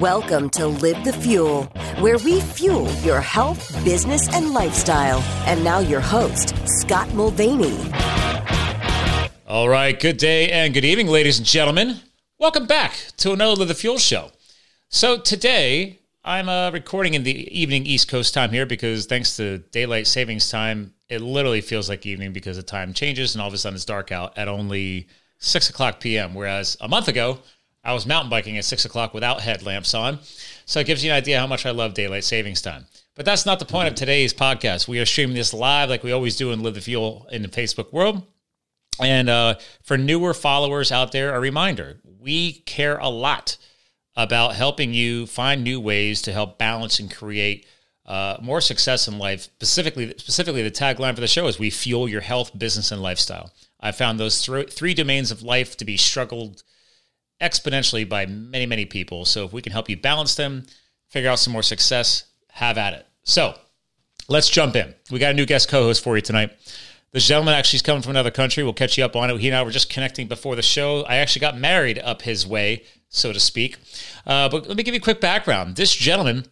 Welcome to Live the Fuel, where we fuel your health, business, and lifestyle. And now your host, Scott Mulvaney. All right, good day and good evening, ladies and gentlemen. Welcome back to another Live the Fuel show. So today, I'm recording in the evening East Coast time here because thanks to Daylight Savings Time, it literally feels like evening because the time changes and all of a sudden it's dark out at only 6 o'clock p.m., whereas a month ago, I was mountain biking at 6 o'clock without headlamps on, so it gives you an idea how much I love Daylight Savings Time. But that's not the point of today's podcast. We are streaming this live like we always do in Live the Fuel in the Facebook world. And for newer followers out there, a reminder, we care a lot about helping you find new ways to help balance and create more success in life. Specifically, the tagline for the show is we fuel your health, business, and lifestyle. I found those three domains of life to be struggled exponentially by many, many people. So if we can help you balance them, figure out some more success, have at it. So let's jump in. We got a new guest co-host for you tonight. This gentleman actually is coming from another country. We'll catch you up on it. He and I were just connecting before the show. I actually got married up his way, so to speak. But let me give you a quick background. This gentleman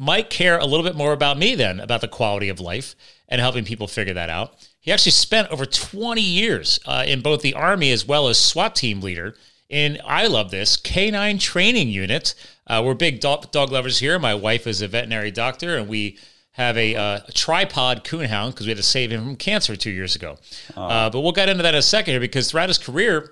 might care a little bit more about me than about the quality of life and helping people figure that out. He actually spent over 20 years in both the Army as well as SWAT team leader. And I love this, K-9 training unit. We're big dog lovers here. My wife is a veterinary doctor, and we have a tripod coonhound because we had to save him from cancer 2 years ago. But we'll get into that in a second here because throughout his career,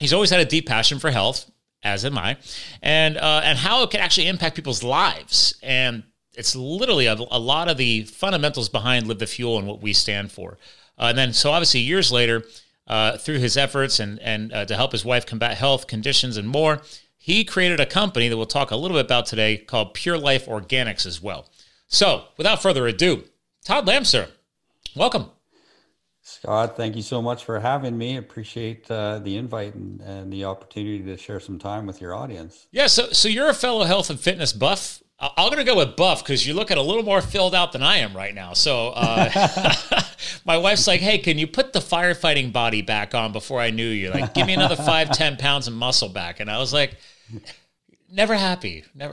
he's always had a deep passion for health, as am I, and how it can actually impact people's lives. And it's literally a lot of the fundamentals behind Live the Fuel and what we stand for. And then, so obviously, years later, through his efforts and to help his wife combat health conditions and more, he created a company that we'll talk a little bit about today called Pure Life Organics as well. So without further ado, Todd Lampser, welcome. Scott, thank you so much for having me. Appreciate the invite and the opportunity to share some time with your audience. Yeah, so you're a fellow health and fitness buff. I'm going to go with buff because you're looking a little more filled out than I am right now. So my wife's like, hey, can you put the firefighting body back on before I knew you? Like, give me another 5-10 pounds of muscle back. And I was like, never happy. Never.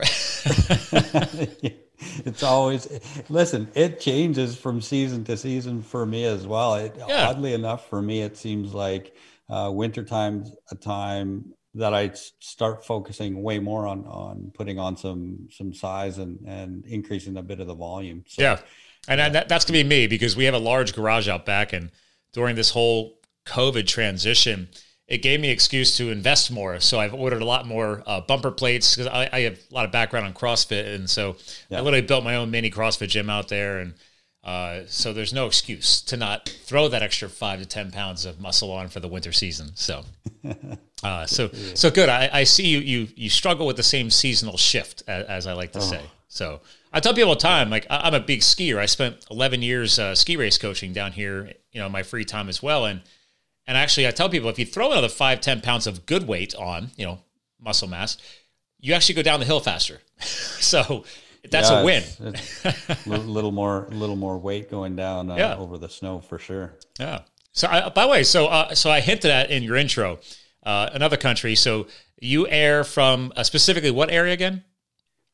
It's always, listen, it changes from season to season for me as well. Oddly enough, for me, it seems like wintertime's a time that I start focusing way more on putting on some size and increasing a bit of the volume. So, yeah. And that's going to be me because we have a large garage out back. And during this whole COVID transition, it gave me an excuse to invest more. So I've ordered a lot more bumper plates because I have a lot of background on CrossFit. And so I literally built my own mini CrossFit gym out there. And so there's no excuse to not throw that extra 5 to 10 pounds of muscle on for the winter season. So so good. I see you struggle with the same seasonal shift as I like to say. So I tell people all the time, like I'm a big skier. I spent 11 years ski race coaching down here, you know, in my free time as well. And actually I tell people if you throw another 5-10 pounds of good weight on, you know, muscle mass, you actually go down the hill faster. So that's a win. It's a little more weight going down over the snow for sure. Yeah. So by the way, so I hinted at in your intro, another country. So you air from specifically what area again?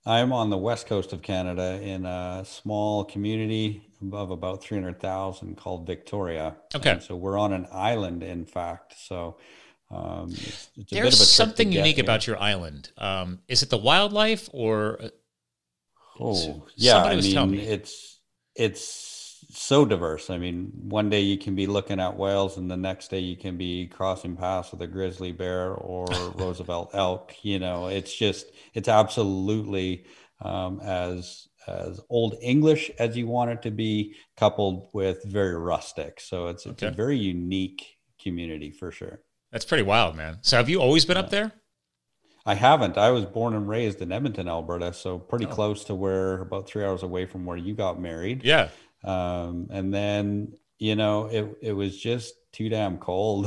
I'm on the west coast of Canada in a small community of about 300,000 called Victoria. Okay. And so we're on an island, in fact. So it's a bit of a something unique about your island. Is it the wildlife or... Oh yeah. I mean, it's so diverse. I mean, one day you can be looking at whales and the next day you can be crossing paths with a grizzly bear or Roosevelt elk, you know, it's absolutely, as old English as you want it to be, coupled with very rustic. So it's a very unique community for sure. That's pretty wild, man. So have you always been up there? I haven't. I was born and raised in Edmonton, Alberta, so pretty close to where, about 3 hours away from where you got married. Yeah. And then, you know, it was just too damn cold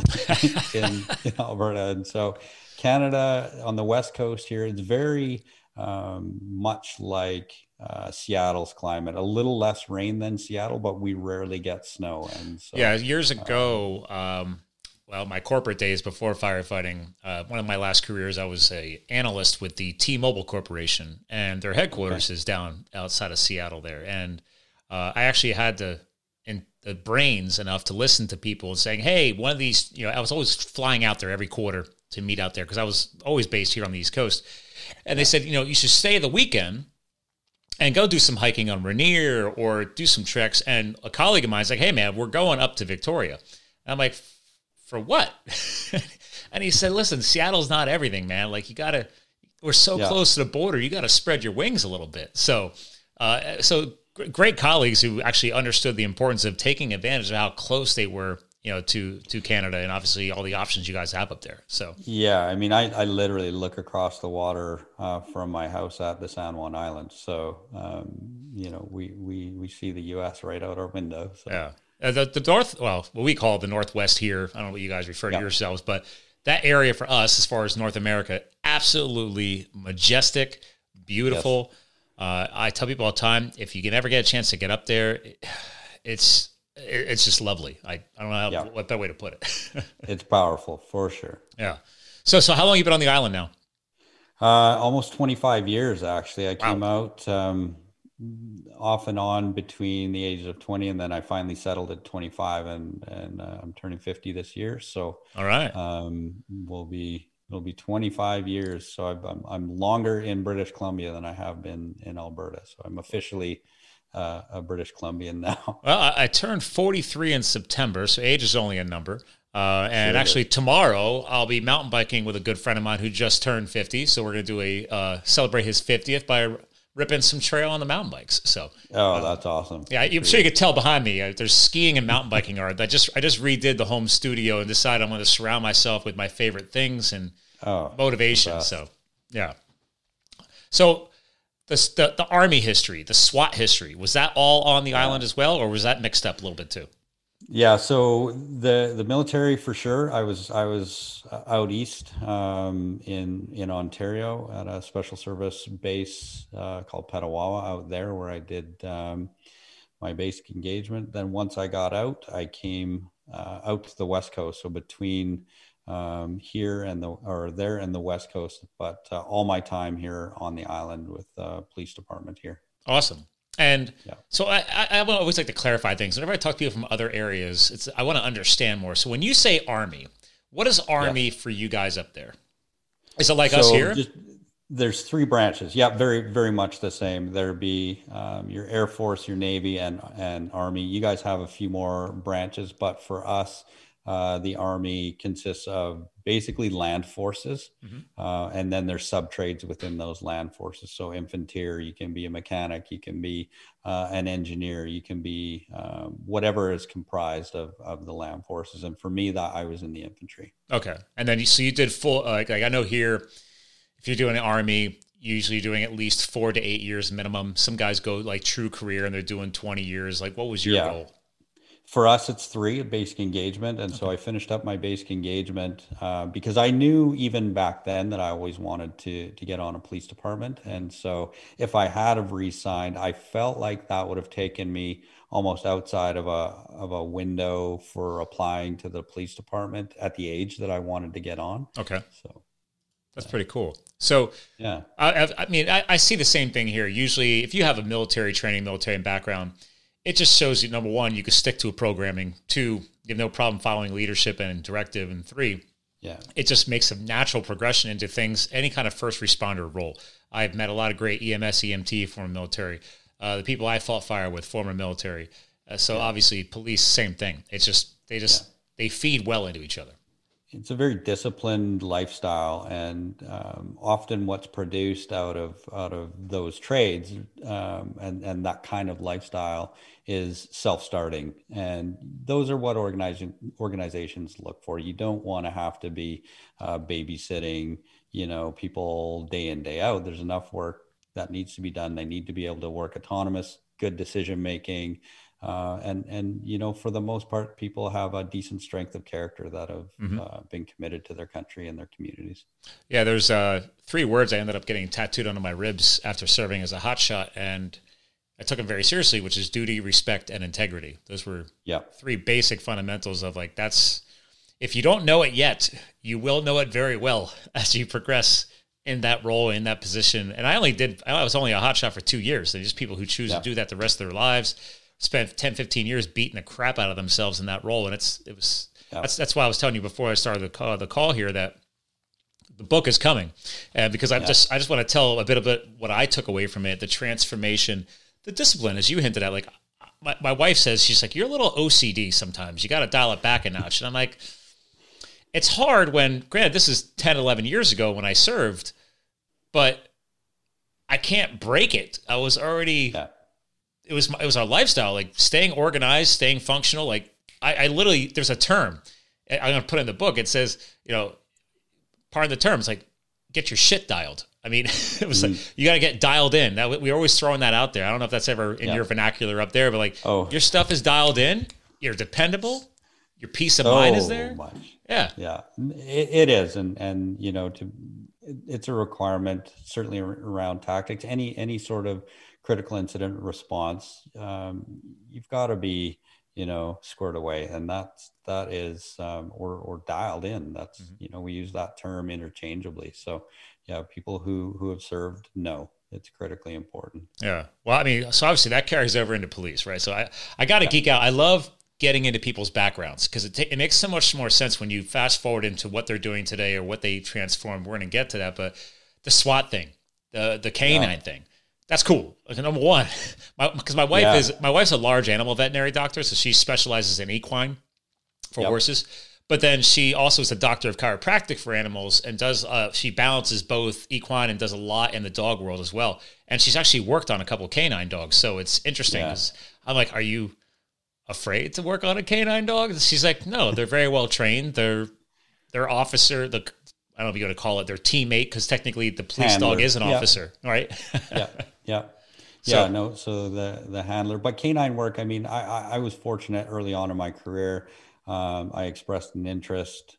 in Alberta. And so Canada on the west coast here, it's very much like Seattle's climate, a little less rain than Seattle, but we rarely get snow. And so, years ago, well, my corporate days before firefighting, one of my last careers, I was an analyst with the T-Mobile Corporation, and their headquarters is down outside of Seattle there. And I actually had the brains enough to listen to people saying, hey, one of these, you know, I was always flying out there every quarter to meet out there because I was always based here on the East Coast. And they said, you know, you should stay the weekend and go do some hiking on Rainier or do some treks. And a colleague of mine is like, hey, man, we're going up to Victoria. And I'm like, for what? And he said, listen, Seattle's not everything, man. Like, you got to, we're so close to the border, you got to spread your wings a little bit. So, great colleagues who actually understood the importance of taking advantage of how close they were, you know, to Canada and obviously all the options you guys have up there. So, yeah, I mean, I literally look across the water from my house at the San Juan Islands. So, you know, we see the U.S. right out our window. So. Yeah. The north, well, what we call the Northwest here, I don't know what you guys refer to yourselves, but that area for us, as far as North America, absolutely majestic, beautiful. Yes. I tell people all the time, if you can ever get a chance to get up there, it's just lovely. I don't know how, what that way to put it. It's powerful for sure. Yeah. So how long have you been on the island now? Almost 25 years, actually. I came out, off and on between the ages of 20, and then I finally settled at 25, and I'm turning 50 this year. So, all right, it'll be 25 years. So I'm longer in British Columbia than I have been in Alberta. So I'm officially a British Columbian now. Well, I turned 43 in September, so age is only a number. And sure actually tomorrow I'll be mountain biking with a good friend of mine who just turned 50. So we're going to do celebrate his 50th by ripping some trail on the mountain bikes. So, that's awesome. Yeah. I'm sure you could tell behind me, there's skiing and mountain biking art. I just redid the home studio and decided I'm going to surround myself with my favorite things and motivation. So, yeah. So the Army history, the SWAT history, was that all on the island as well? Or was that mixed up a little bit too? Yeah. So the military for sure. I was out east, in Ontario at a special service base, called Petawawa out there where I did, my basic engagement. Then once I got out, I came, out to the West Coast. So between, here and there and the West Coast, but, all my time here on the island with the police department here. Awesome. And so I always like to clarify things. Whenever I talk to people from other areas, I want to understand more. So when you say Army, what is Army for you guys up there? Is it like us here? There's three branches. Yeah, very, very much the same. There'd be your Air Force, your Navy, and Army. You guys have a few more branches, but for us, the Army consists of basically land forces, and then there's sub-trades within those land forces. So infanteer, you can be a mechanic, you can be an engineer, you can be whatever is comprised of the land forces. And for me, I was in the infantry. Okay. And then you did full, like I know here, if you're doing the Army, you're usually doing at least 4 to 8 years minimum. Some guys go like true career and they're doing 20 years. Like what was your goal? For us, it's 3 basic engagement. And so I finished up my basic engagement because I knew even back then that I always wanted to get on a police department. And so if I had have re-signed, I felt like that would have taken me almost outside of a window for applying to the police department at the age that I wanted to get on. Okay. So that's pretty cool. So, yeah, I mean, I see the same thing here. Usually if you have a military training, military background, it just shows you, number one, you can stick to a programming. 2, you have no problem following leadership and directive. And 3, it just makes a natural progression into things, any kind of first responder role. I've met a lot of great EMS, EMT, former military. The people I fought fire with, former military. Obviously, police, same thing. It's just, they feed well into each other. It's a very disciplined lifestyle, and often what's produced out of those trades and that kind of lifestyle is self-starting, and those are what organizations look for. You don't want to have to be babysitting, you know, people day in, day out. There's enough work that needs to be done. They need to be able to work autonomous, good decision making. And you know, for the most part, people have a decent strength of character that have been committed to their country and their communities. Yeah, there's 3 words I ended up getting tattooed onto my ribs after serving as a hotshot, and I took them very seriously, which is duty, respect, and integrity. Those were 3 basic fundamentals of like, that's if you don't know it yet, you will know it very well as you progress in that role, in that position. And I was only a hotshot for 2 years. So just people who choose to do that the rest of their lives, spent 10, 15 years beating the crap out of themselves in that role. And that's why I was telling you before I started the call here that the book is coming, because I just want to tell a bit about what I took away from it, the transformation, the discipline, as you hinted at. Like my wife says, she's like, you're a little OCD sometimes. You got to dial it back a notch. And I'm like, it's hard when, granted, this is 10, 11 years ago when I served, but I can't break it. I was already, it was our lifestyle, like staying organized, staying functional. Like I literally, there's a term I'm going to put in the book. It says, pardon the term, it's like, get your shit dialed. I mean, it was like, you got to get dialed in. That we're always throwing that out there. I don't know if that's ever in your vernacular up there, but like, your stuff is dialed in. You're dependable. Your peace of mind is there. Much. Yeah. Yeah, it is. And it's a requirement, certainly around tactics, any sort of critical incident response. You've got to be, squared away. And that is, or dialed in. That's, we use that term interchangeably. So yeah, people who have served know it's critically important. Yeah. Well, I mean, so obviously that carries over into police, right? So I got to geek out. I love getting into people's backgrounds because it makes so much more sense when you fast forward into what they're doing today or what they transform. We're going to get to that, but the SWAT thing, the canine thing, that's cool. Number one, because my wife's a large animal veterinary doctor, so she specializes in equine for horses. But then she also is a doctor of chiropractic for animals and does she balances both equine and does a lot in the dog world as well. And she's actually worked on a couple of canine dogs, so it's interesting. Yeah. I'm like, are you afraid to work on a canine dog? And she's like, no, they're very well trained. Their officer, I don't know if you're going to call it their teammate, because technically the police handler dog is an officer, right? Yeah. So the handler, but canine work, I mean, I was fortunate early on in my career. I expressed an interest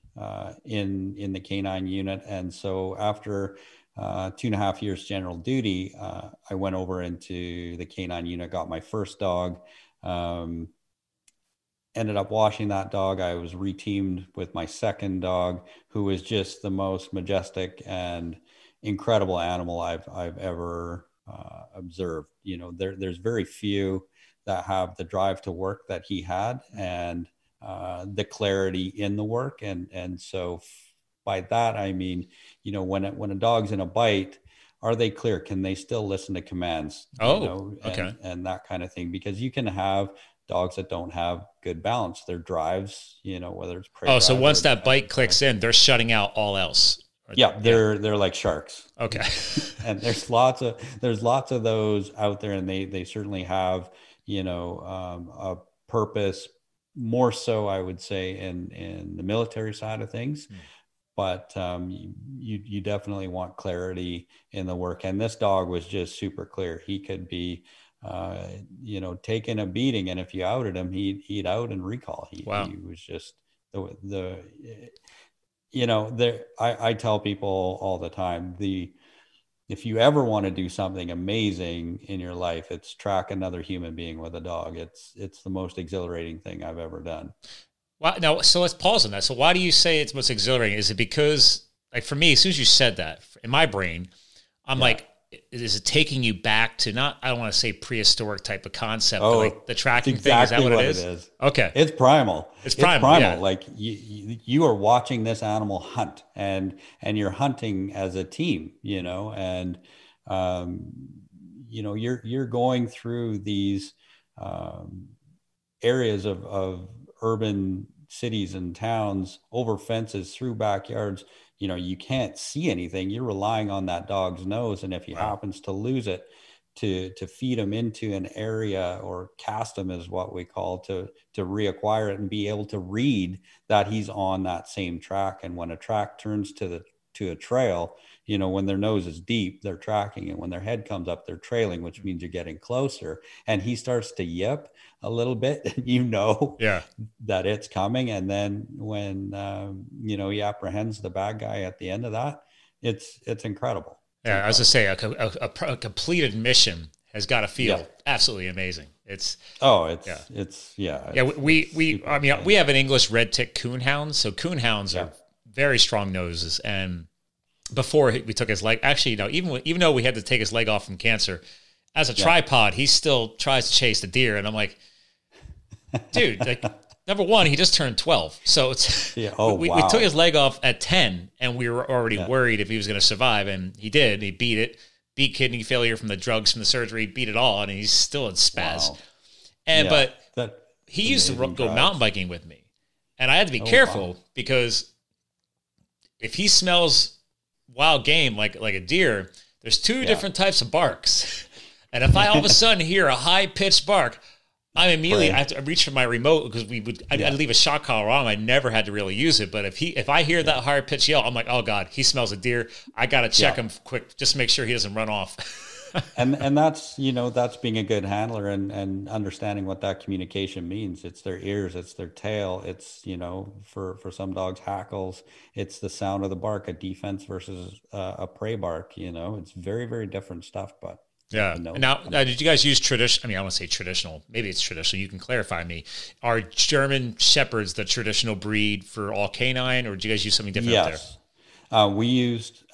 in the canine unit. And so after 2.5 years general duty, I went over into the canine unit, got my first dog, ended up washing that dog. I was reteamed with my second dog, who was just the most majestic and incredible animal I've ever observed. There's very few that have the drive to work that he had, and the clarity in the work. And so by that, I mean, when a dog's in a bite, are they clear? Can they still listen to commands? And that kind of thing, because you can have dogs that don't have good balance, their drives, whether it's prey. Oh, so once that bite clicks in, they're shutting out all else. They're like sharks. Okay. And there's lots of those out there, and they certainly have, a purpose. More so, I would say, in the military side of things, but you definitely want clarity in the work. And this dog was just super clear. He could be, taking a beating, and if you outed him, he'd out and recall. He was just I tell people all the time, if you ever want to do something amazing in your life, it's track another human being with a dog. It's the most exhilarating thing I've ever done. Wow. Now, so let's pause on that. So why do you say it's most exhilarating? Is it because, like, for me, as soon as you said that, in my brain, I'm like, is it taking you back to I don't want to say prehistoric type of concept, but like the tracking thing? Is that what it is? Okay. It's primal. It's primal. Yeah. Like you are watching this animal hunt, and you're hunting as a team, you're going through these, areas of urban cities and towns, over fences, through backyards. You can't see anything. You're relying on that dog's nose. And if he happens to lose it, to feed him into an area, or cast him is what we call, to reacquire it and be able to read that he's on that same track. And when a track turns to a trail, when their nose is deep, they're tracking. And when their head comes up, they're trailing, which means you're getting closer. And he starts to yip a little bit, that it's coming. And then when, he apprehends the bad guy at the end of that, it's incredible. Yeah. I was going to say a complete admission. has got to feel absolutely amazing. It's I mean, we have an English red tick coonhound. So coonhounds are very strong noses. And before we took his leg, actually, no, even though we had to take his leg off from cancer, as a tripod, he still tries to chase the deer. And I'm like, dude, like, number one, he just turned 12. So it's, we took his leg off at 10 and we were already worried if he was going to survive. And he did. He beat it. Beat kidney failure from the drugs, from the surgery, beat it all, and he's still in spaz. Wow. And but he used to go mountain biking with me, and I had to be careful because if he smells wild game like a deer, there's two different types of barks, and if I all of a sudden hear a high pitched bark, I'm immediately I have to reach for my remote because I'd leave a shock collar on. I never had to really use it, but if I hear that higher pitch yell, I'm like, oh God, he smells a deer. I gotta check him quick, just make sure he doesn't run off. and that's that's being a good handler and understanding what that communication means. It's their ears, it's their tail, it's for some dogs hackles, it's the sound of the bark, a defense versus a prey bark. It's very very different stuff, but. Yeah. Now, did you guys use traditional? I mean, I want to say traditional. Maybe it's traditional. You can clarify me. Are German Shepherds the traditional breed for all canine, or did you guys use something different out there? Yes. We used,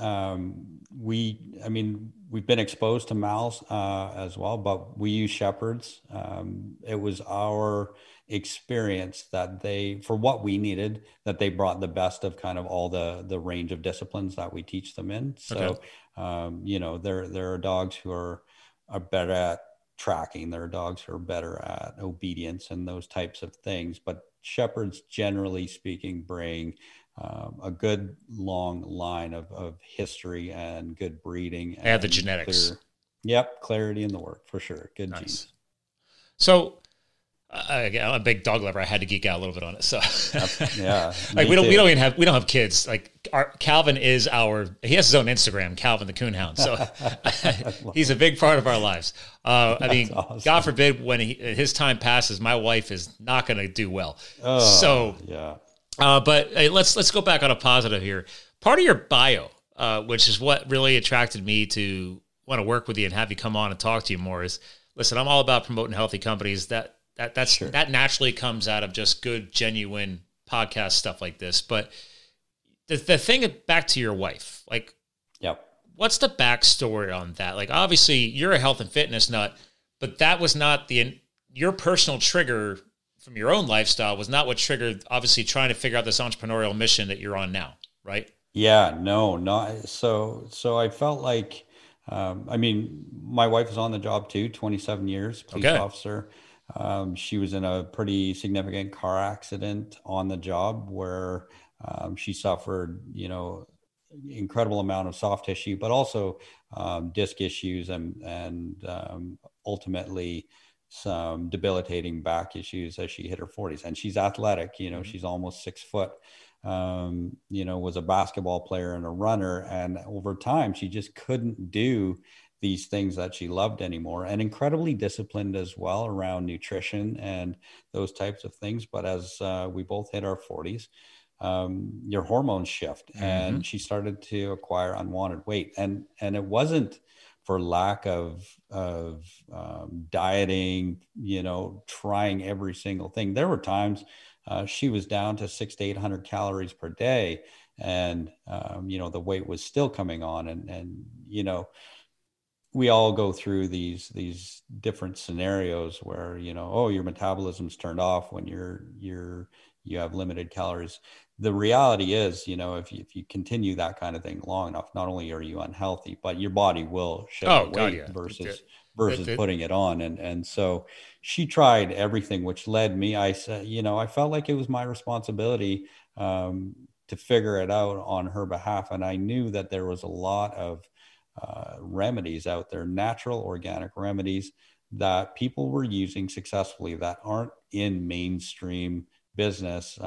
we've been exposed to Mal's as well, but we use Shepherds. It was our experience that they, for what we needed, that they brought the best of kind of all the range of disciplines that we teach them in. So. Okay. There are dogs who are better at tracking. There are dogs who are better at obedience and those types of things. But Shepherds, generally speaking, bring a good long line of history and good breeding. And the genetics. Clarity in the work for sure. Good nice. Genes. So again, I'm a big dog lover. I had to geek out a little bit on it. So we don't have kids. Like Calvin is he has his own Instagram, Calvin the Coonhound. So he's a big part of our lives. Awesome. God forbid when his time passes, my wife is not going to do well. But hey, let's go back on a positive here. Part of your bio, which is what really attracted me to want to work with you and have you come on and talk to you more is, listen, I'm all about promoting healthy companies that naturally comes out of just good, genuine podcast stuff like this. But the thing back to your wife, like, what's the backstory on that? Like, obviously you're a health and fitness nut, but that was not your personal trigger from your own lifestyle was not what triggered obviously trying to figure out this entrepreneurial mission that you're on now. Right. Yeah, no, not so. So I felt like, my wife was on the job too, 27 years, police officer. She was in a pretty significant car accident on the job where she suffered, incredible amount of soft tissue, but also disc issues and ultimately some debilitating back issues as she hit her 40s. And she's athletic, mm-hmm. she's almost 6 foot, was a basketball player and a runner. And over time, she just couldn't do these things that she loved anymore, and incredibly disciplined as well around nutrition and those types of things. But as we both hit our 40s, your hormones shift, mm-hmm. and she started to acquire unwanted weight. And it wasn't for lack of dieting, trying every single thing. There were times she was down to 600 to 800 calories per day, and the weight was still coming on, and we all go through these different scenarios where, your metabolism's turned off when you have limited calories. The reality is, if you continue that kind of thing long enough, not only are you unhealthy, but your body will shed weight versus putting it on. And so she tried everything, which led me, I said, I felt like it was my responsibility to figure it out on her behalf. And I knew that there was a lot of remedies out there, natural organic remedies that people were using successfully that aren't in mainstream business.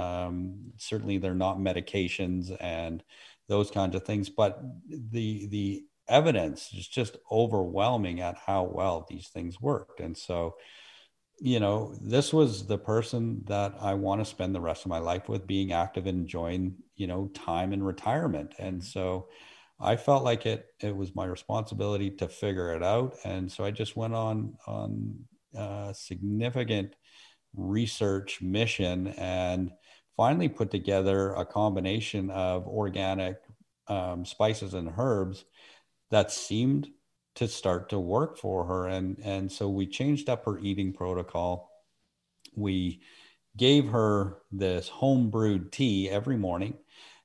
Certainly they're not medications and those kinds of things, but the evidence is just overwhelming at how well these things worked. And so, this was the person that I want to spend the rest of my life with, being active and enjoying, time in retirement. And so I felt like it was my responsibility to figure it out. And so I just went on significant research mission and finally put together a combination of organic spices and herbs that seemed to start to work for her. And so we changed up her eating protocol. We gave her this home-brewed tea every morning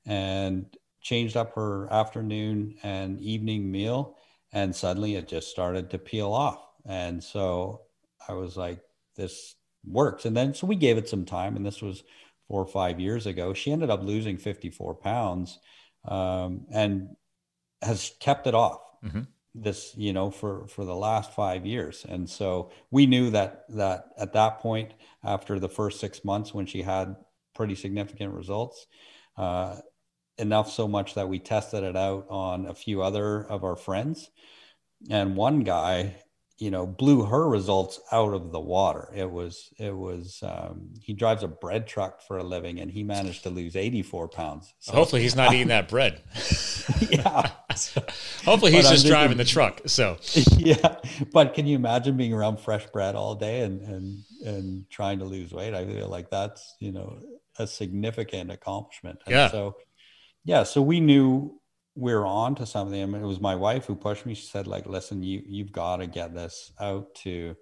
and changed up her afternoon and evening meal, and suddenly it just started to peel off. And so I was like, this works. And then, so we gave it some time, and this was 4 or 5 years ago. She ended up losing 54 pounds and has kept it off this, you know, for the last 5 years. And so we knew that at that point, after the first 6 months, when she had pretty significant results, enough so much that we tested it out on a few other of our friends, and one guy, you know, blew her results out of the water. It was he drives a bread truck for a living, and he managed to lose 84 pounds. So hopefully he's not eating that bread. Yeah. Hopefully he's just driving the truck. So yeah. But can you imagine being around fresh bread all day and trying to lose weight? I feel like that's, you know, a significant accomplishment. And yeah. So we knew we're on to something. I mean, it was my wife who pushed me. She said, like, listen, you've got to get this out to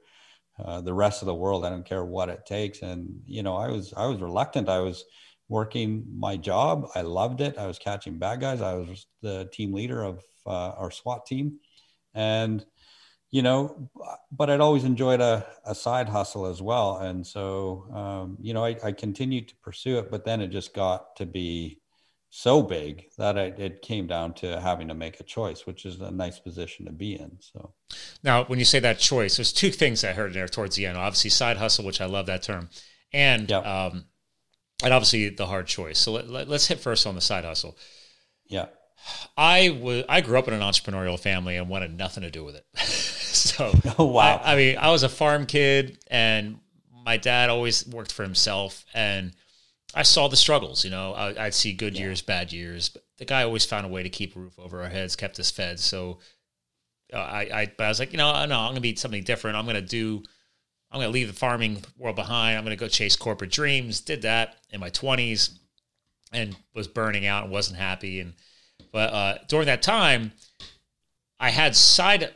the rest of the world. I don't care what it takes. And, you know, I was reluctant. I was working my job. I loved it. I was catching bad guys. I was the team leader of our SWAT team. And, you know, but I'd always enjoyed a side hustle as well. And so, you know, I continued to pursue it, but then it just got to be so big that it came down to having to make a choice, which is a nice position to be in. So now, when you say that choice, there's two things I heard there towards the end. Obviously, side hustle, which I love that term, and yep. And obviously the hard choice. So let's hit first on the side hustle. Yeah, I grew up in an entrepreneurial family and wanted nothing to do with it. So wow, I mean, I was a farm kid, and my dad always worked for himself, and I saw the struggles, you know, I'd see good years, bad years, but the guy always found a way to keep a roof over our heads, kept us fed. So but I was like, you know, no, I'm going to be something different. I'm going to leave the farming world behind. I'm going to go chase corporate dreams. Did that in my 20s and was burning out and wasn't happy. But during that time I had side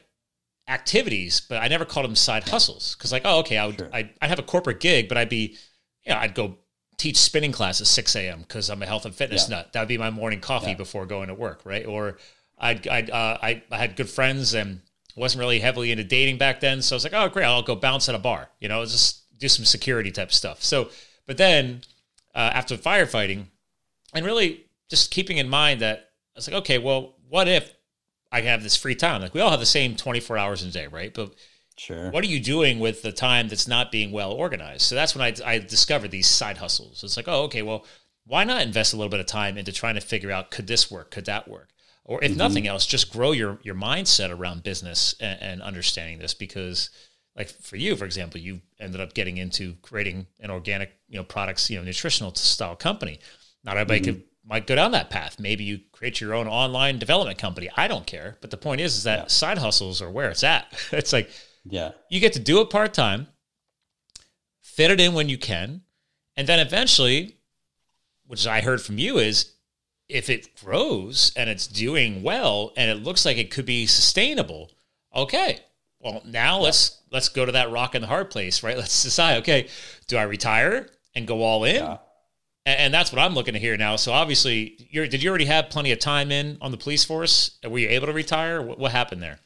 activities, but I never called them side hustles. 'Cause like, oh, okay. I'd have a corporate gig, but I'd go teach spinning class at 6 a.m. because I'm a health and fitness nut. That would be my morning coffee before going to work, right? Or I had good friends and wasn't really heavily into dating back then. So I was like, oh, great, I'll go bounce at a bar. You know, just do some security type stuff. So, but then after firefighting and really just keeping in mind that I was like, okay, well, what if I have this free time? Like we all have the same 24 hours in a day, right? But sure. What are you doing with the time that's not being well organized? So that's when I discovered these side hustles. It's like, oh, okay, well, why not invest a little bit of time into trying to figure out, could this work? Could that work? Or if nothing else, just grow your mindset around business and understanding this, because like for you, for example, you ended up getting into creating an organic, you know, products, you know, nutritional style company. Not everybody might go down that path. Maybe you create your own online development company. I don't care. But the point is that side hustles are where it's at. It's like, yeah, you get to do it part-time, fit it in when you can, and then eventually, which I heard from you is, if it grows and it's doing well and it looks like it could be sustainable, okay, well, now let's go to that rock and the hard place, right? Let's decide, okay, do I retire and go all in? Yeah. And that's what I'm looking to hear now. So obviously, did you already have plenty of time in on the police force? Were you able to retire? What happened there?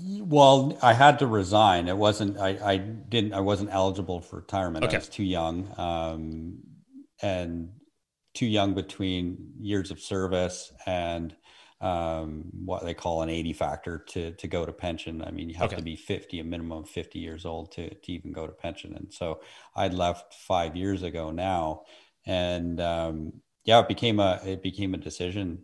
Well, I had to resign. It wasn't, I wasn't eligible for retirement. Okay. I was too young, and too young between years of service and, what they call an 80 factor to go to pension. I mean, you have to be 50, a minimum of 50 years old to even go to pension. And so I left 5 years ago now, and, it became a decision.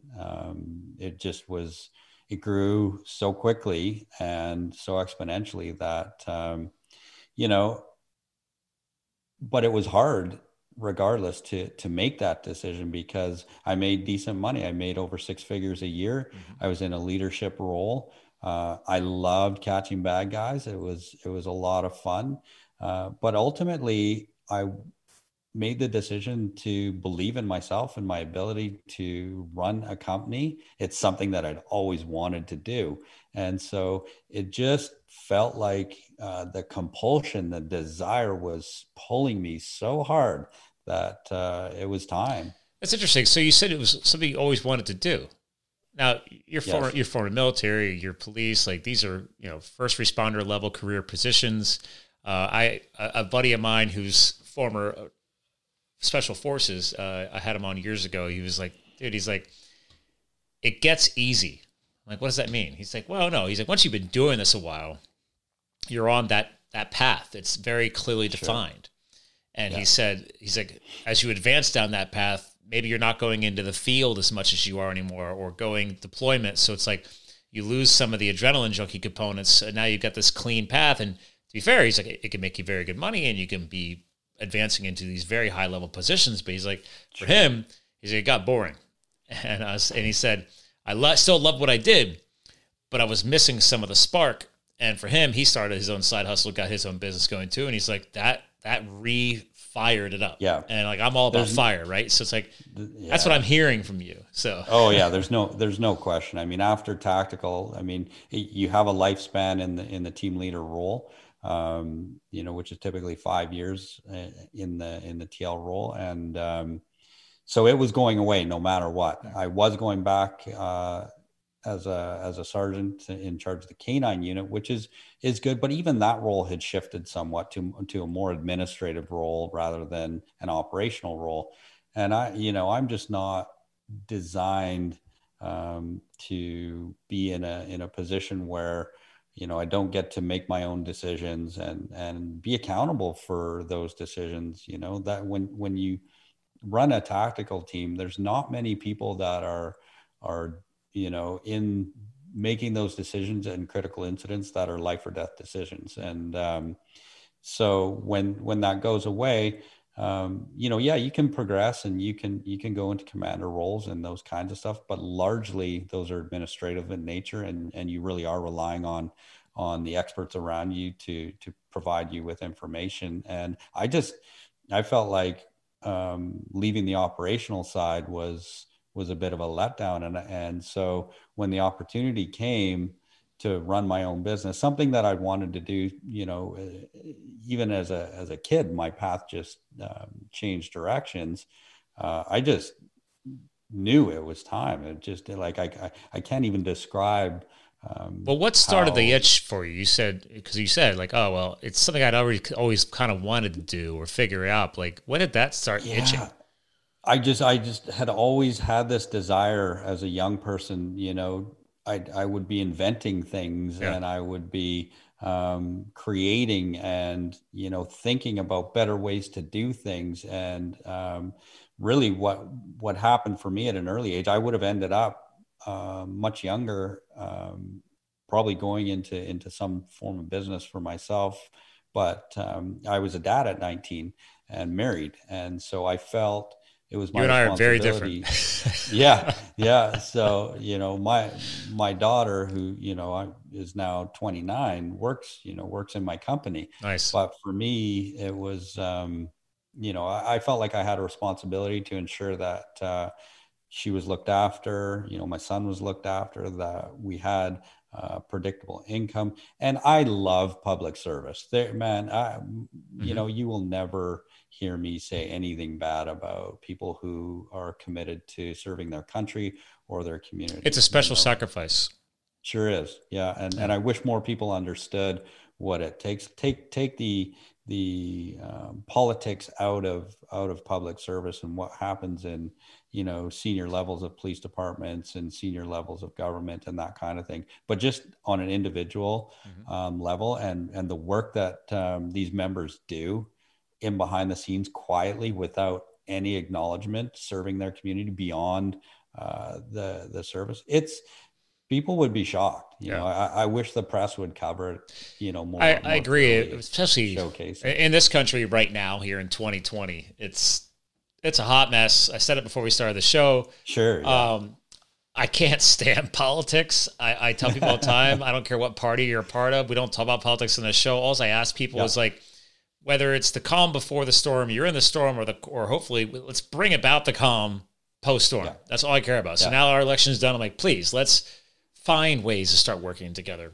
It grew so quickly and so exponentially that, but it was hard regardless to make that decision, because I made decent money. I made over six figures a year. Mm-hmm. I was in a leadership role. I loved catching bad guys. It was a lot of fun. But ultimately I made the decision to believe in myself and my ability to run a company. It's something that I'd always wanted to do. And so it just felt like the compulsion, the desire was pulling me so hard that it was time. That's interesting. So you said it was something you always wanted to do. Now, you're former military, you're police, like these are, you know, first responder level career positions. A buddy of mine who's former special forces, I had him on years ago. He was like, dude, he's like, it gets easy. I'm like, what does that mean? He's like, well, no. He's like, once you've been doing this a while, you're on that path. It's very clearly defined. And he said, he's like, as you advance down that path, maybe you're not going into the field as much as you are anymore, or going deployment. So it's like you lose some of the adrenaline junkie components. And now you've got this clean path. And to be fair, he's like, it can make you very good money and you can be advancing into these very high level positions. But he's like, for him, he's like, it got boring. And he said, I still loved what I did, but I was missing some of the spark. And for him, he started his own side hustle, got his own business going too. And he's like, that fired it up. Yeah. And like, I'm all about fire. Right. So it's like, that's what I'm hearing from you. So, there's no question. I mean, after tactical, I mean, you have a lifespan in the team leader role, you know, which is typically 5 years in the TL role. And, so it was going away no matter what. I was going back, as a sergeant in charge of the canine unit, which is good. But even that role had shifted somewhat to a more administrative role rather than an operational role. And I'm just not designed to be in a position where, you know, I don't get to make my own decisions and be accountable for those decisions. You know, that when you run a tactical team, there's not many people that are you know, in making those decisions and critical incidents that are life or death decisions. And so when that goes away, you know, you can progress and you can go into commander roles and those kinds of stuff, but largely those are administrative in nature, and you really are relying on the experts around you to provide you with information. And I felt like leaving the operational side was a bit of a letdown. And so when the opportunity came to run my own business, something that I wanted to do, you know, even as a kid, my path just changed directions. I just knew it was time. It just like, I can't even describe. Well, what started the itch for you? You said like, oh, well, it's something I'd always kind of wanted to do or figure out. Like, when did that start itching? I just had always had this desire as a young person. You know, I would be inventing things and I would be creating and, you know, thinking about better ways to do things. And really what happened for me at an early age, I would have ended up much younger, probably going into some form of business for myself. But I was a dad at 19 and married. And so I felt... It was my you and I are very different. Yeah. So, you know, my daughter, who, you know, is now 29, works in my company. Nice. But for me, it was, you know, I felt like I had a responsibility to ensure that she was looked after, you know, my son was looked after, that we had predictable income. And I love public service. You know, you will never hear me say anything bad about people who are committed to serving their country or their community. It's a special sacrifice. Sure is. Yeah. And I wish more people understood what it takes. Take the politics out of public service and what happens in, you know, senior levels of police departments and senior levels of government and that kind of thing, but just on an individual level and the work that these members do in behind the scenes quietly without any acknowledgement, serving their community beyond the service. It's people would be shocked. You know, I wish the press would cover it, you know, more. I agree, especially in this country right now here in 2020. It's a hot mess. I said it before we started the show. Sure. Yeah. I can't stand politics. I tell people all the time, I don't care what party you're a part of. We don't talk about politics in the show. All I ask people is like, whether it's the calm before the storm, you're in the storm, or hopefully let's bring about the calm post storm. Yeah. That's all I care about. So now our election's done. I'm like, please, let's find ways to start working together.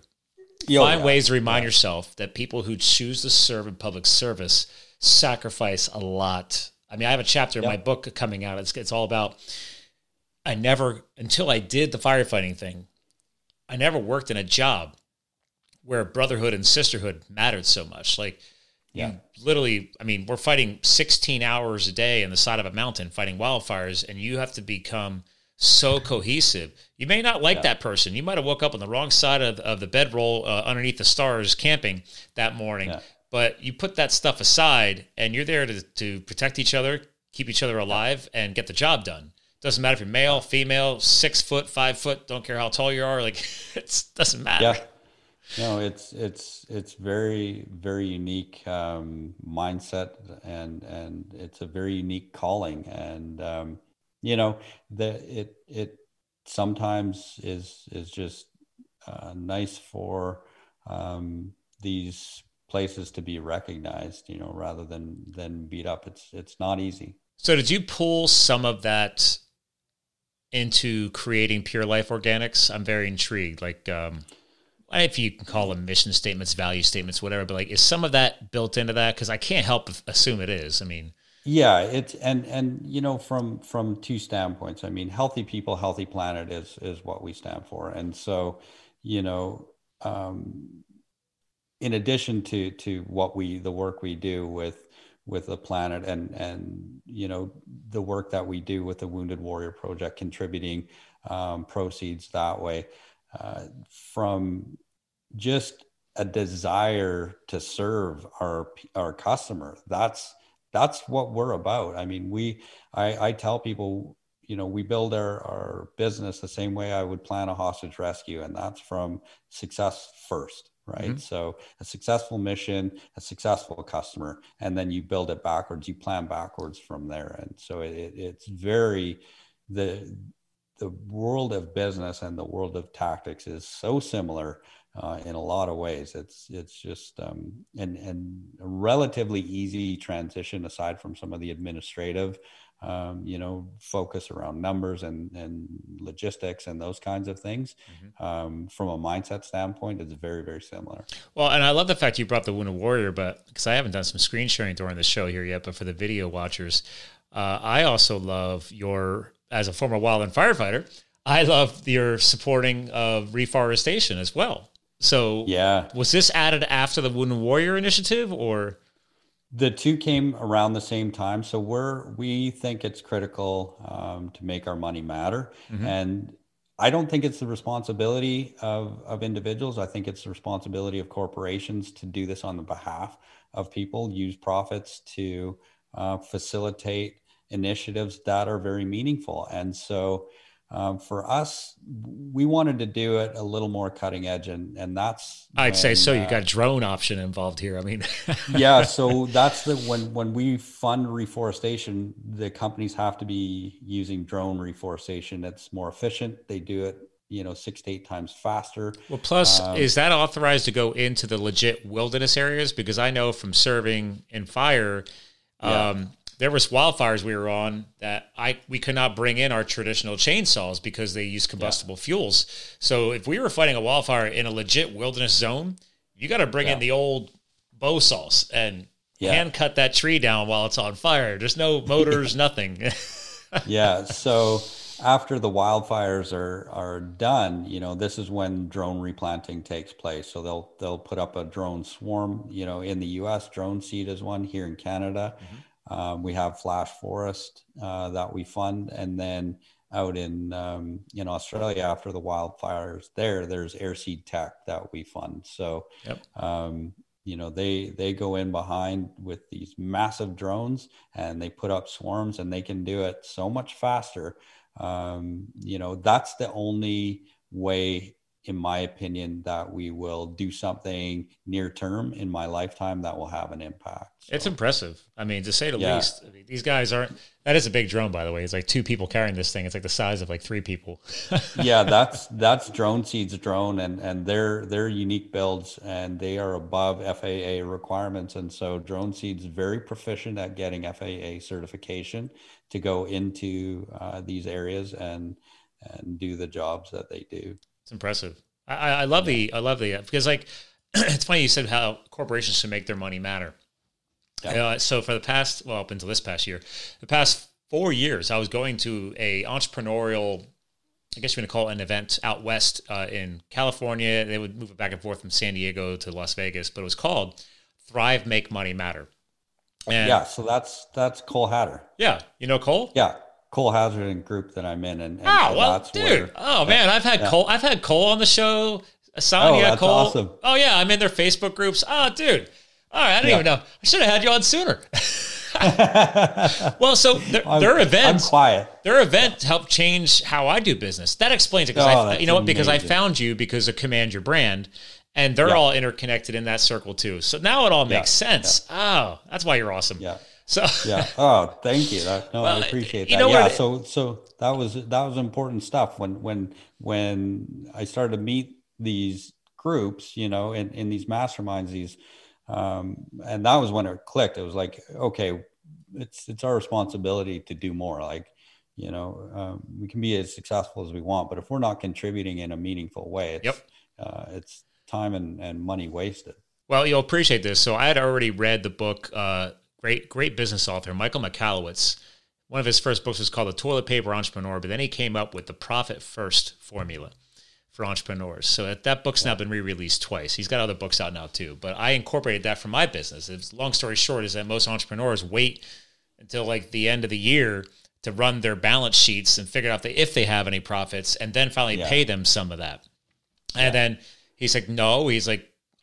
Find ways to remind yourself that people who choose to serve in public service sacrifice a lot. I mean, I have a chapter in my book coming out. It's all about, I never, until I did the firefighting thing, I never worked in a job where brotherhood and sisterhood mattered so much. Like, you literally, I mean, we're fighting 16 hours a day on the side of a mountain, fighting wildfires, and you have to become so cohesive. You may not like that person. You might have woke up on the wrong side of the bedroll underneath the stars camping that morning, but you put that stuff aside, and you're there to protect each other, keep each other alive, and get the job done. Doesn't matter if you're male, female, 6 foot, 5 foot, don't care how tall you are. Like, it doesn't matter. Yeah. No, it's very, very unique mindset, and it's a very unique calling. And you know, it sometimes is just nice for these places to be recognized, you know, rather than beat up. It's not easy. So did you pull some of that into creating Pure Life Organics? I'm very intrigued. Like, if you can call them mission statements, value statements, whatever, but like, is some of that built into that? Because I can't help but assume it is. I mean, yeah, it's and you know, from two standpoints. I mean, healthy people, healthy planet is what we stand for, and so, you know, in addition to the work we do with the planet, and you know, the work that we do with the Wounded Warrior Project, contributing proceeds that way. From just a desire to serve our customer. That's what we're about. I mean, I tell people, you know, we build our business the same way I would plan a hostage rescue, and that's from success first, right? Mm-hmm. So a successful mission, a successful customer, and then you build it backwards, you plan backwards from there. And so it's very, the world of business and the world of tactics is so similar in a lot of ways. It's just and a relatively easy transition, aside from some of the administrative, you know, focus around numbers and logistics and those kinds of things. Mm-hmm. From a mindset standpoint, it's very, very similar. Well, and I love the fact you brought the Wounded Warrior, but because I haven't done some screen sharing during the show here yet, but for the video watchers, I also love your. As a former wildland firefighter, I love your supporting of reforestation as well. So was this added after the Wounded Warrior initiative, or? The two came around the same time. So we think it's critical to make our money matter. Mm-hmm. And I don't think it's the responsibility of individuals. I think it's the responsibility of corporations to do this on the behalf of people, use profits to facilitate initiatives that are very meaningful. And so for us, we wanted to do it a little more cutting edge, and that's I'd say so. You got a drone option involved here. I mean, yeah. So that's when we fund reforestation, the companies have to be using drone reforestation. It's more efficient. They do it, you know, 6 to 8 times faster. Well, plus is that authorized to go into the legit wilderness areas? Because I know from serving in fire, there was wildfires we were on that we could not bring in our traditional chainsaws because they use combustible fuels. So if we were fighting a wildfire in a legit wilderness zone, you got to bring in the old bow saws and hand cut that tree down while it's on fire. There's no motors, nothing. So after the wildfires are done, you know, this is when drone replanting takes place. So they'll put up a drone swarm, you know, in the US, drone seed is one here in Canada. Mm-hmm. We have Flash Forest that we fund, and then out in Australia after the wildfires, there's Air Seed Tech that we fund. So, you know, they go in behind with these massive drones, and they put up swarms, and they can do it so much faster. You know, that's the only way, in my opinion, that we will do something near term in my lifetime that will have an impact. So. It's impressive. I mean, to say the least, I mean, these guys aren't, that is a big drone, by the way. It's like two people carrying this thing. It's like the size of like three people. Yeah, that's Drone Seed's drone, and they're unique builds, and they are above FAA requirements. And so Drone Seed's very proficient at getting FAA certification to go into these areas and do the jobs that they do. It's impressive. I love the because like it's funny you said how corporations should make their money matter. Yeah. So for the past, well, up until this past year, the past 4 years, I was going to a entrepreneurial, I guess you're going to call it an event out west in California. They would move it back and forth from San Diego to Las Vegas, but it was called Thrive Make Money Matter. And so that's Cole Hatter. Yeah, you know Cole. Yeah. Cole Hatter group that I'm in, and oh, so well, dude. Where, oh man, I've had Cole on the show. Sonia, oh, that's Cole. Awesome. Oh yeah, I'm in their Facebook groups. Oh dude, all right, I don't even know. I should have had you on sooner. Well, so their events, I'm quiet. Their event helped change how I do business. That explains it because I found you because of Command Your Brand, and they're all interconnected in that circle too. So now it all makes sense. Yeah. Oh, that's why you're awesome. Yeah. So Oh, thank you. I appreciate that. So that was important stuff when I started to meet these groups, in these masterminds, and that was when it clicked. It was like, okay, it's our responsibility to do more. Like, we can be as successful as we want, but if we're not contributing in a meaningful way, it's time and money wasted. Well, you'll appreciate this. So I had already read the book, great business author, Michael Michalowicz. One of his first books was called The Toilet Paper Entrepreneur, but then he came up with the Profit First formula for entrepreneurs. So that book's now been re-released twice. He's got other books out now too, but I incorporated that for my business. It's, long story short is that most entrepreneurs wait until like the end of the year to run their balance sheets and figure out if they have any profits, and then finally pay them some of that. Yeah. And then he's like, no,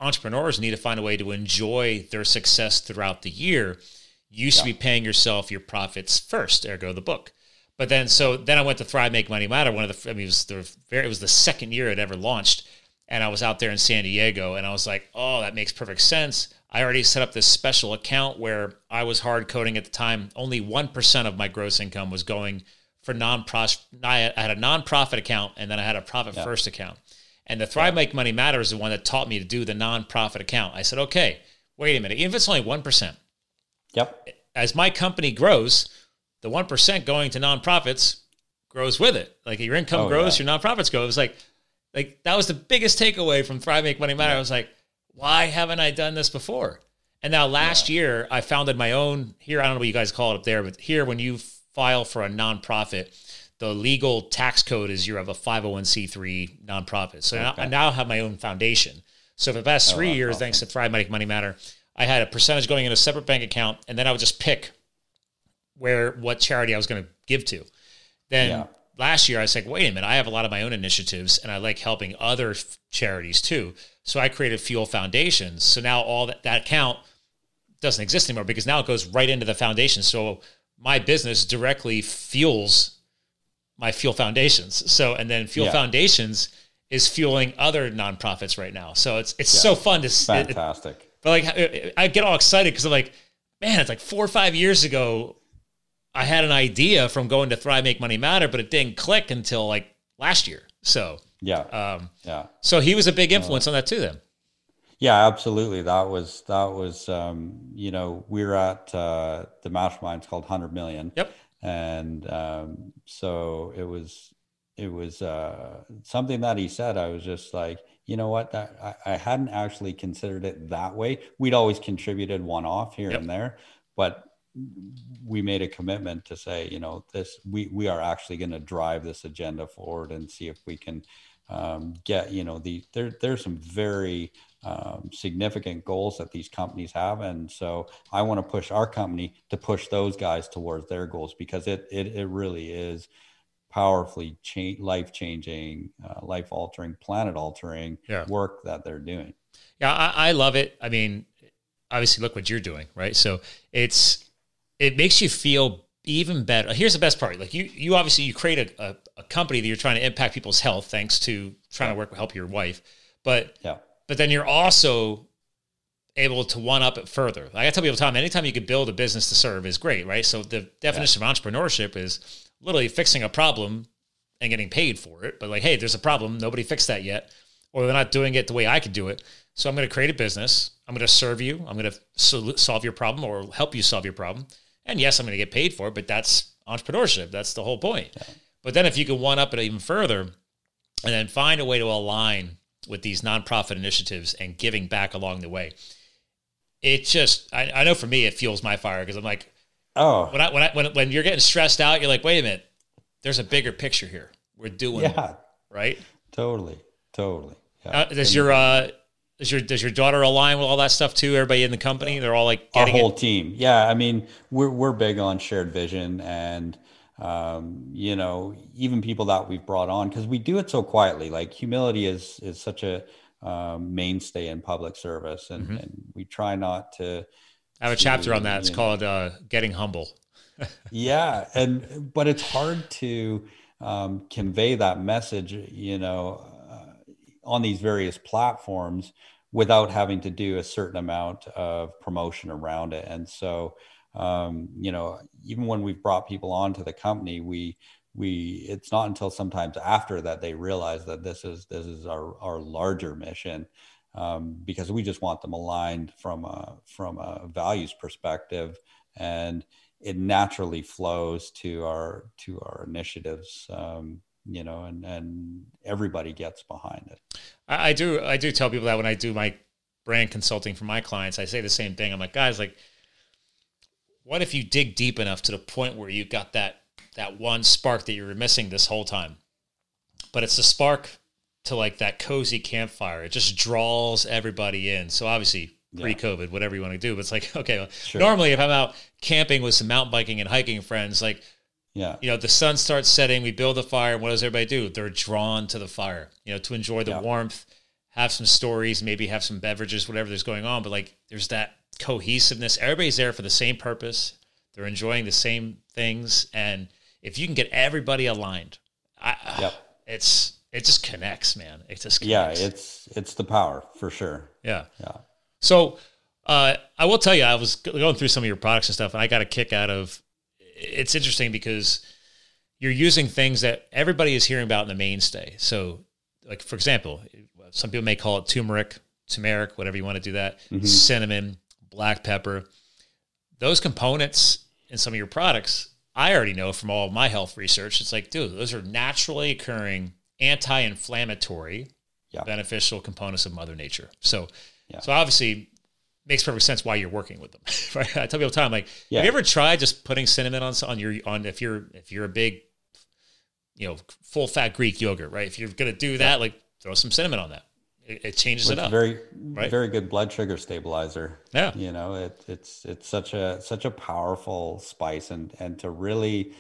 entrepreneurs need to find a way to enjoy their success throughout the year. You should be paying yourself your profits first, ergo the book. But then, I went to Thrive Make Money Matter. It was the second year it ever launched. And I was out there in San Diego and I was like, oh, that makes perfect sense. I already set up this special account where I was hard coding at the time. Only 1% of my gross income was going for nonprofit. I had a nonprofit account and then I had a Profit First account. And the Thrive Make Money Matter is the one that taught me to do the nonprofit account. I said, okay, wait a minute. Even if it's only 1%, as my company grows, the 1% going to nonprofits grows with it. Like your income grows, your nonprofits go. It was like that was the biggest takeaway from Thrive Make Money Matter. Yeah. I was like, why haven't I done this before? And now last year I founded my own here. I don't know what you guys call it up there, but here when you file for a nonprofit, the legal tax code is you have a 501c3 nonprofit. So I now have my own foundation. So for the past 3 years, thanks to Thrive Make Money Matter, I had a percentage going in a separate bank account, and then I would just pick what charity I was going to give to. Then last year I was like, wait a minute, I have a lot of my own initiatives and I like helping other charities too. So I created Fuel Foundations. So now all that account doesn't exist anymore because now it goes right into the foundation. So my business directly fuels my Fuel Foundations. So, and then Fuel Foundations is fueling other nonprofits right now. So it's so fun to see. Fantastic. But I get all excited because I'm like, man, it's like 4 or 5 years ago, I had an idea from going to Thrive Make Money Matter, but it didn't click until like last year. So, so he was a big influence on that too then. Yeah, absolutely. That was, we're at the mastermind. It's called 100 Million. Yep. And so it was something that he said. I was just like, you know what? I hadn't actually considered it that way. We'd always contributed one off here and there, but we made a commitment to say, this we are actually going to drive this agenda forward and see if we can get there's some very significant goals that these companies have. And so I want to push our company to push those guys towards their goals because it really is powerfully life-changing, life-altering, planet-altering work that they're doing. Yeah. I love it. I mean, obviously look what you're doing, right? So it makes you feel even better. Here's the best part. Like you obviously you create a company that you're trying to impact people's health thanks to trying to work with help your wife. But but then you're also able to one up it further. Like I tell people, Tom, anytime you can build a business to serve is great, right? So the definition of entrepreneurship is literally fixing a problem and getting paid for it. But like, hey, there's a problem. Nobody fixed that yet, or they're not doing it the way I could do it. So I'm going to create a business. I'm going to serve you. I'm going to solve your problem or help you solve your problem. And yes, I'm going to get paid for it, but that's entrepreneurship. That's the whole point. Yeah. But then if you can one up it even further and then find a way to align with these nonprofit initiatives and giving back along the way, it just, I know for me, it fuels my fire because I'm like, oh, when you're getting stressed out, you're like, wait a minute, there's a bigger picture here. We're doing it, right? Totally. Yeah. Does your daughter align with all that stuff too? Everybody in the company, they're all like getting our whole team. Yeah, I mean, we're big on shared vision, and you know, even people that we've brought on because we do it so quietly. Like humility is such a mainstay in public service, and, and we try not to. I have a chapter on that. It's called "Getting Humble." Yeah, but it's hard to convey that message, you know, on these various platforms without having to do a certain amount of promotion around it. And so, you know, even when we've brought people onto the company, we it's not until sometimes after that they realize that this is our larger mission, because we just want them aligned from a values perspective, and it naturally flows to our initiatives, you know, and everybody gets behind it. I do tell people that when I do my brand consulting for my clients, I say the same thing. I'm like, guys, like, what if you dig deep enough to the point where you've got that one spark that you were missing this whole time, but it's the spark to like that cozy campfire. It just draws everybody in. So obviously pre-COVID, whatever you want to do, but it's like, okay, well, normally if I'm out camping with some mountain biking and hiking friends, like, yeah, you know, the sun starts setting, we build a fire. What does everybody do? They're drawn to the fire, you know, to enjoy the warmth, have some stories, maybe have some beverages, whatever there's going on. But like, there's that cohesiveness. Everybody's there for the same purpose. They're enjoying the same things. And if you can get everybody aligned, it just connects, man. It just connects. Yeah, it's the power for sure. Yeah. So I will tell you, I was going through some of your products and stuff, and I got a kick out of. It's interesting because you're using things that everybody is hearing about in the mainstay. So like, for example, some people may call it turmeric, whatever you want to do that, cinnamon, black pepper, those components in some of your products. I already know from all of my health research, it's like, dude, those are naturally occurring anti-inflammatory beneficial components of Mother Nature. So obviously makes perfect sense why you're working with them. Right? I tell people all the time, like, have you ever tried just putting cinnamon on if you're a big, you know, full fat Greek yogurt, right? If you're going to do that, like throw some cinnamon on that. It changes it up. Very good blood sugar stabilizer. Yeah. You know, it's such a powerful spice, and to really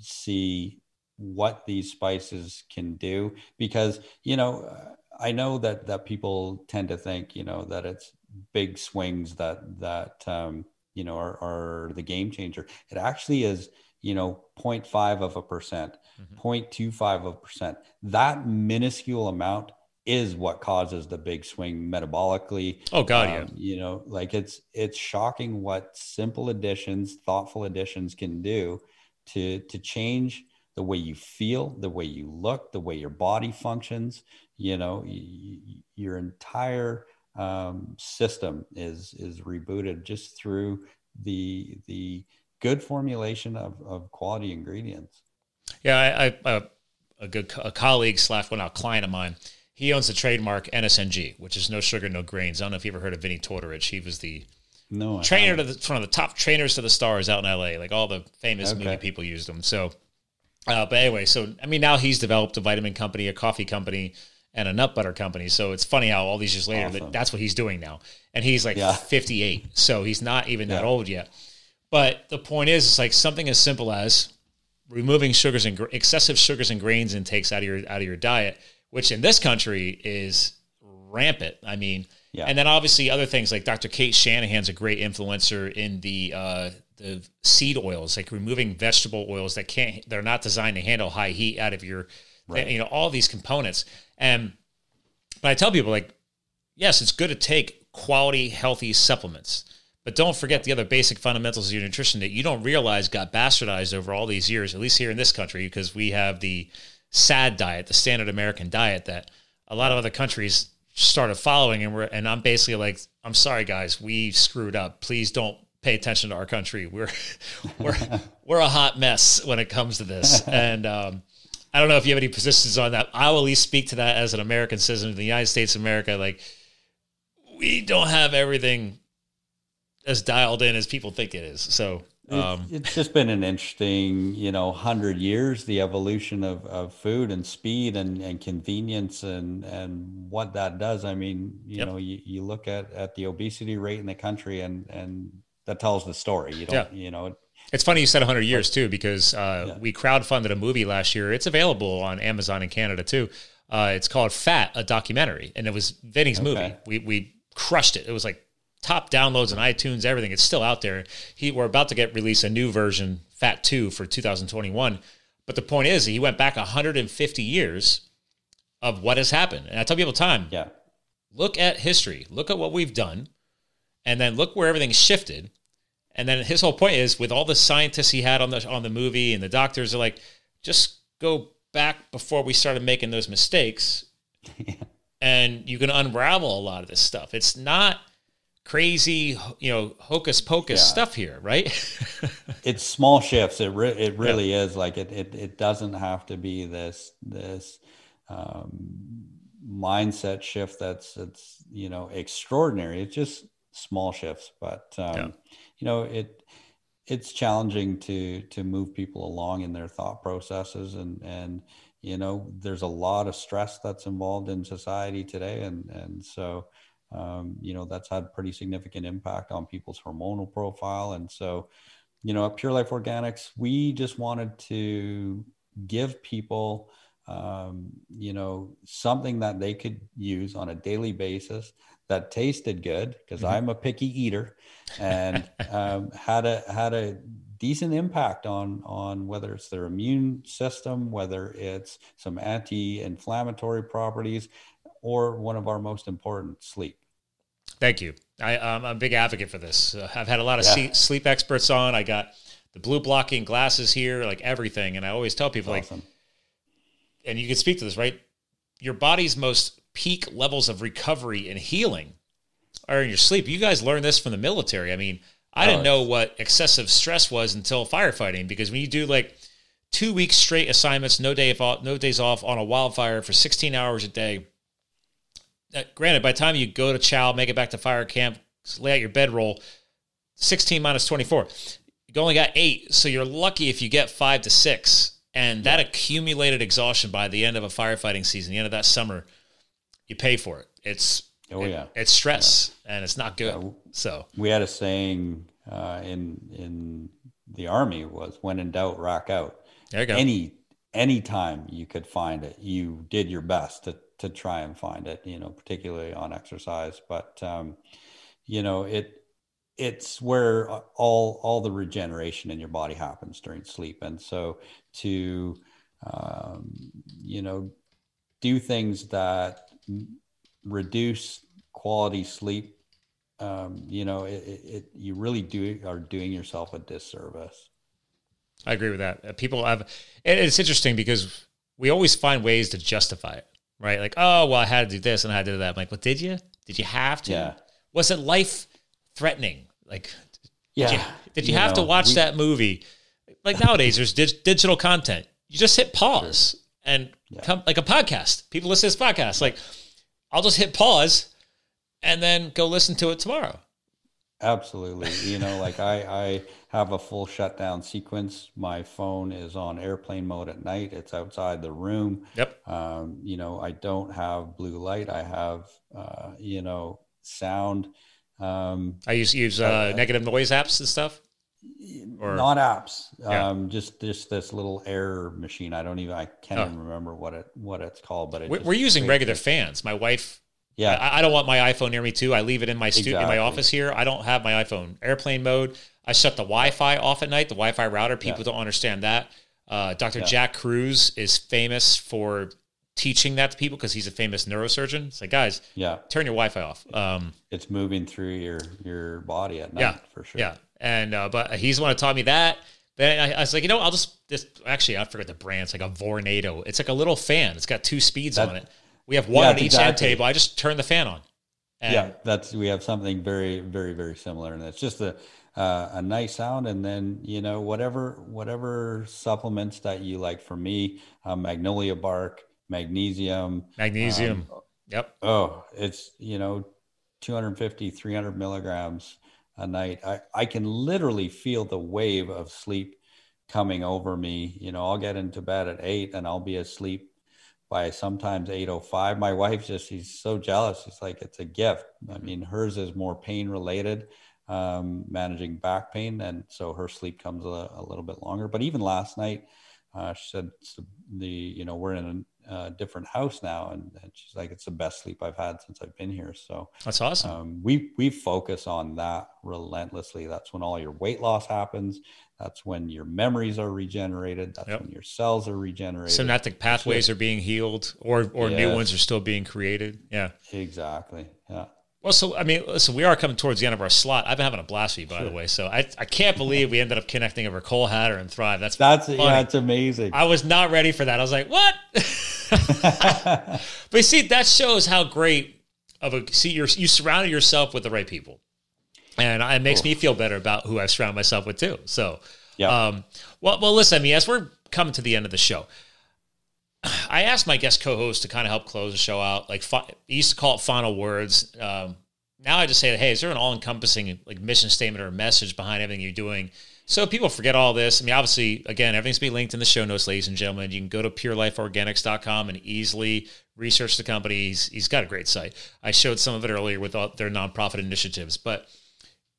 see what these spices can do, because, you know, I know that people tend to think, you know, that it's big swings that you know, are the game changer. It actually is, you know, 0.5%, 0.25%. That minuscule amount is what causes the big swing metabolically. Oh God, yeah. You know, like it's shocking what simple additions, thoughtful additions can do to change the way you feel, the way you look, the way your body functions. You know, your entire system is rebooted just through the good formulation of quality ingredients. Yeah, a colleague slash client of mine, he owns the trademark NSNG, which is no sugar, no grains. I don't know if you ever heard of Vinny Tortorich. He was the trainer to one of the top trainers to the stars out in LA. Like all the famous movie people used him. So, but anyway, so I mean, now he's developed a vitamin company, a coffee company, and a nut butter company. So it's funny how all these years later, that's what he's doing now. And he's like 58. So he's not even that old yet. But the point is, it's like something as simple as removing sugars and excessive sugars and grains intakes out of your diet, which in this country is rampant. I mean, and then obviously other things like Dr. Kate Shanahan's a great influencer in the seed oils, like removing vegetable oils that can't, they're not designed to handle high heat out of your, you know, all these components. But I tell people, like, yes, it's good to take quality, healthy supplements, but don't forget the other basic fundamentals of your nutrition that you don't realize got bastardized over all these years, at least here in this country, because we have the SAD diet, the standard American diet that a lot of other countries started following. And I'm basically like, I'm sorry, guys, we screwed up. Please don't pay attention to our country. We're a hot mess when it comes to this. And, I don't know if you have any positions on that. I will at least speak to that as an American citizen of the United States of America. Like, we don't have everything as dialed in as people think it is. So it's just been an interesting, 100 years, the evolution of food and speed and convenience and what that does. I mean, you know, you look at the obesity rate in the country and that tells the story. It's funny you said 100 years too, because we crowdfunded a movie last year. It's available on Amazon in Canada too. It's called Fat, a documentary, and it was Vinny's movie. We crushed it. It was like top downloads on iTunes, everything. It's still out there. We're about to release a new version, Fat 2, for 2021. But the point is, he went back 150 years of what has happened. And I tell people look at history, look at what we've done, and then look where everything shifted. And then his whole point is, with all the scientists he had on the movie and the doctors are like, just go back before we started making those mistakes, and you can unravel a lot of this stuff. It's not crazy, hocus pocus stuff here, right? It's small shifts. It really is. Like it doesn't have to be this mindset shift that's extraordinary. It's just small shifts, but. It's challenging to move people along in their thought processes and there's a lot of stress that's involved in society today. And so that's had pretty significant impact on people's hormonal profile. And so, at Pure Life Organics, we just wanted to give people, something that they could use on a daily basis that tasted good, because I'm a picky eater, and had a decent impact on whether it's their immune system, whether it's some anti-inflammatory properties, or one of our most important, sleep. Thank you. I'm a big advocate for this. I've had a lot of sleep experts on. I got the blue blocking glasses here, like everything. And I always tell people, and you can speak to this, right? Your body's most peak levels of recovery and healing are in your sleep. You guys learned this from the military. I mean, I didn't know what excessive stress was until firefighting, because when you do 2 weeks straight assignments, no days off on a wildfire for 16 hours a day, granted, by the time you go to chow, make it back to fire camp, lay out your bedroll, 16 minus 24, you only got 8. So you're lucky if you get 5 to 6. And that accumulated exhaustion by the end of a firefighting season, the end of that summer, you pay for it. It's stress and it's not good. So we had a saying in the Army was, when in doubt, rock out. There you go. Any time you could find it, you did your best to try and find it, particularly on exercise. But it's where all the regeneration in your body happens during sleep. And so to do things that reduce quality sleep, you really are doing yourself a disservice. I agree with that. It's interesting because we always find ways to justify it, right? Like, oh, well, I had to do this and I had to do that. I'm like, well, did you? Did you have to? Yeah. Was it life threatening? Like, did you have to watch that movie? Like nowadays there's digital content. You just hit pause. Sure. And come, like a podcast, people listen to this podcast. Like, I'll just hit pause and then go listen to it tomorrow. Absolutely. I have a full shutdown sequence. My phone is on airplane mode at night. It's outside the room. Yep. I don't have blue light. I have, sound. I use negative noise apps and stuff. Or, not apps, just this little air machine. I can't even remember what it's called. But we're using regular fans. My wife, I don't want my iPhone near me too. I leave it in my office here. I don't have my iPhone. Airplane mode. I shut the Wi-Fi off at night, the Wi-Fi router. People don't understand that. Dr. Jack Cruz is famous for teaching that to people because he's a famous neurosurgeon. It's like, guys, turn your Wi-Fi off. It's moving through your body at night for sure. Yeah. And, but he's the one who taught me that. Then I was like, you know, I'll just, actually, I forgot the brand. It's like a Vornado. It's like a little fan. It's got two speeds on it. We have one on each end table. I just turn the fan on. And we have something very, very, very similar. And it's just a nice sound. And then, you know, whatever supplements that you like. For me, magnolia bark, magnesium. Yep. Oh, it's, you know, 250, 300 milligrams a night. I can literally feel the wave of sleep coming over me. You know, I'll get into bed at 8 and I'll be asleep by sometimes 8:05. My wife she's so jealous. She's like, it's a gift. I mean, hers is more pain related, managing back pain. And so her sleep comes a little bit longer. But even last night, she said, we're in a different house now. And she's like, it's the best sleep I've had since I've been here. So that's awesome. We focus on that relentlessly. That's when all your weight loss happens. That's when your memories are regenerated. That's when your cells are regenerated. Synaptic pathways are being healed or new ones are still being created. Yeah, exactly. Yeah. Well, so, I mean, listen, we are coming towards the end of our slot. I've been having a blast with you, by the way. So I can't believe we ended up connecting over Cole Hatter and Thrive. That's funny. Yeah, it's amazing. I was not ready for that. I was like, what? But you see, that shows how great you surrounded yourself with the right people. And it makes me feel better about who I surround myself with too. So, well, listen, I mean, as we're coming to the end of the show, I asked my guest co-host to kind of help close the show out. Like, I used to call it final words. Now I just say, hey, is there an all-encompassing like mission statement or message behind everything you're doing? So people forget all this. I mean, obviously, again, everything's being linked in the show notes, ladies and gentlemen. You can go to purelifeorganics.com and easily research the company. He's got a great site. I showed some of it earlier with all their nonprofit initiatives. But,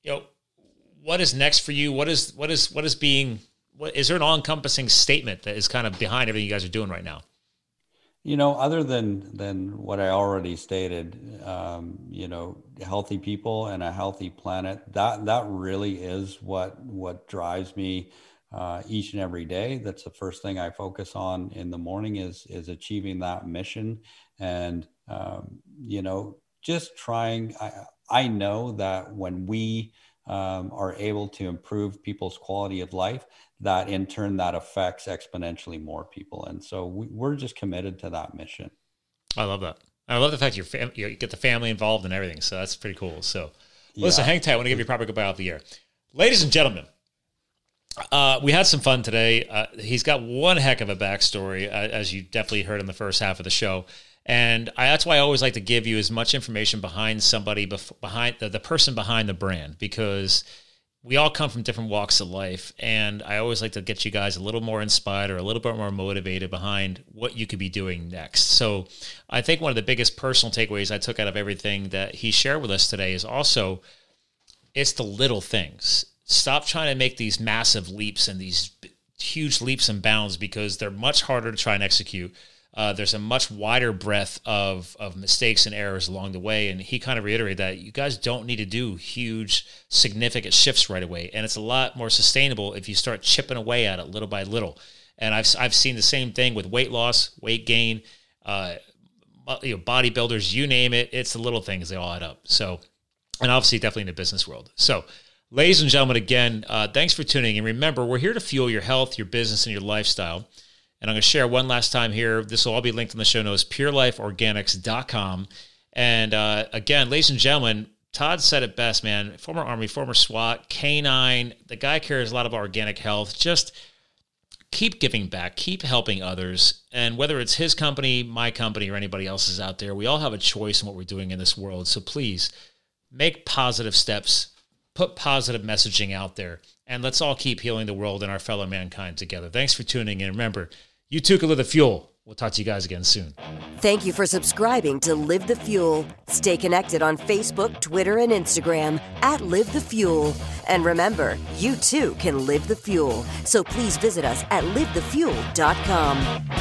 you know, what is next for you? Is there an all-encompassing statement that is kind of behind everything you guys are doing right now? You know, other than what I already stated, you know, healthy people and a healthy planet, that really is what drives me each and every day. That's the first thing I focus on in the morning is achieving that mission. And, you know, just trying, I know that when we are able to improve people's quality of life, that in turn that affects exponentially more people. And so we're just committed to that mission. I love that. I love the fact you get the family involved and everything. So that's pretty cool. So listen, hang tight. I want to give you a proper goodbye of the year. Ladies and gentlemen, we had some fun today. He's got one heck of a backstory, as you definitely heard in the first half of the show. And that's why I always like to give you as much information behind somebody, behind the person behind the brand, because we all come from different walks of life, and I always like to get you guys a little more inspired or a little bit more motivated behind what you could be doing next. So I think one of the biggest personal takeaways I took out of everything that he shared with us today is also it's the little things. Stop trying to make these massive leaps and these huge leaps and bounds because they're much harder to try and execute. There's a much wider breadth of mistakes and errors along the way. And he kind of reiterated that you guys don't need to do huge, significant shifts right away. And it's a lot more sustainable if you start chipping away at it little by little. And I've seen the same thing with weight loss, weight gain, you know, bodybuilders, you name it. It's the little things. They all add up. So, and obviously definitely in the business world. So, ladies and gentlemen, again, thanks for tuning in. Remember, we're here to fuel your health, your business, and your lifestyle. And I'm going to share one last time here. This will all be linked in the show notes, purelifeorganics.com. And again, ladies and gentlemen, Todd said it best, man. Former Army, former SWAT, K9. The guy cares a lot about organic health. Just keep giving back. Keep helping others. And whether it's his company, my company, or anybody else's out there, we all have a choice in what we're doing in this world. So please make positive steps. Put positive messaging out there. And let's all keep healing the world and our fellow mankind together. Thanks for tuning in. Remember, you too can live the fuel. We'll talk to you guys again soon. Thank you for subscribing to Live the Fuel. Stay connected on Facebook, Twitter, and Instagram at Live the Fuel. And remember, you too can live the fuel. So please visit us at livethefuel.com.